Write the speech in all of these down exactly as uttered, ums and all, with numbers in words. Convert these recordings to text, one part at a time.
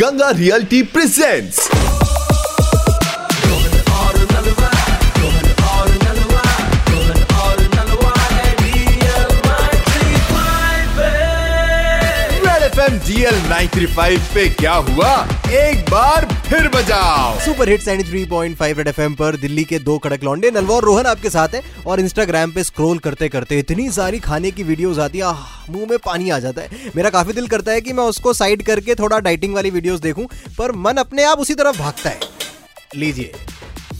Ganga realty presents DL nine three five पे क्या हुआ एक बार फिर बजाओ। सुपर हिट तिरानवे पॉइंट पाँच रेड एफएम पर दिल्ली के दो कड़क लौंडे नलवा और रोहन आपके साथ हैं और इंस्टाग्राम पे स्क्रॉल करते करते इतनी सारी खाने की वीडियोस आती है, मुंह में पानी आ जाता है। मेरा काफी दिल करता है कि मैं उसको साइड करके थोड़ा डाइटिंग वाली वीडियोस देखूं, पर मन अपने आप उसी तरफ भागता है। लीजिए,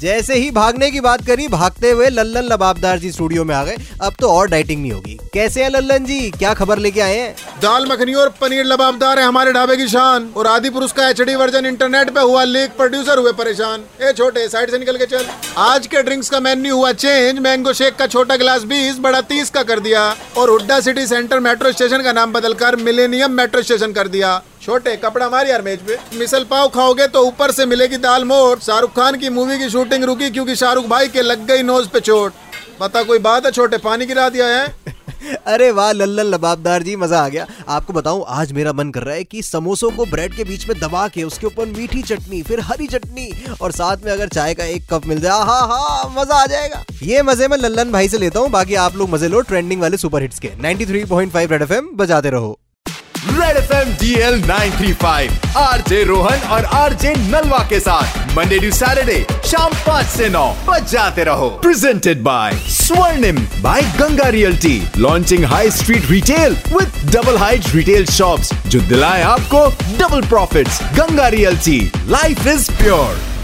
जैसे ही भागने की बात करी, भागते हुए लल्लन लबाबदार जी स्टूडियो में आ गए। अब तो और डाइटिंग नहीं होगी। कैसे हैं लल्लन जी, क्या खबर लेके आए हैं? दाल मखनी और पनीर लबाबदार है हमारे ढाबे की शान, और आदिपुरुष का एचडी वर्जन इंटरनेट पे हुआ लीक, प्रोड्यूसर हुए परेशान। ए छोटे, साइड से निकल के चल। आज के ड्रिंक्स का मेन्यू हुआ चेंज, मैंगो शेक का छोटा गिलास बीस, बड़ा तीस का कर दिया, और Hooda city centre metro station का नाम बदलकर मिलेनियम मेट्रो स्टेशन कर दिया। छोटे, कपड़ा मार यार मेज पे। मिसल पाव खाओगे तो ऊपर से मिलेगी दाल मोट। शाहरुख खान की मूवी की शूटिंग रुकी क्योंकि शाहरुख भाई के लग गई नोज पे चोट। बता कोई बात है छोटे, पानी गिरा दिया है। अरे वाह लल्लन लबाबदार जी, मजा आ गया। आपको बताऊं, आज मेरा मन कर रहा है कि समोसों को ब्रेड के बीच में दबा के उसके ऊपर मीठी चटनी, फिर हरी चटनी, और साथ में अगर चाय का एक कप मिल जाए, हाँ हाँ मजा आ जाएगा। ये मजे मैं लल्लन भाई से लेता हूँ, बाकी आप लोग मजे लो ट्रेंडिंग वाले सुपर हिट्स के। Ninety three point five Red F M बजाते रहो। Red FM DL nine three five, RJ Rohan और आरजे नलवा के साथ मंडे टू सैटरडे शाम पाँच से नौ बजाते रहो। Presented by Swarnim by Ganga realty, launching high street retail with double height retail shops जो दिलाए आपको double profits. Ganga realty, life is pure.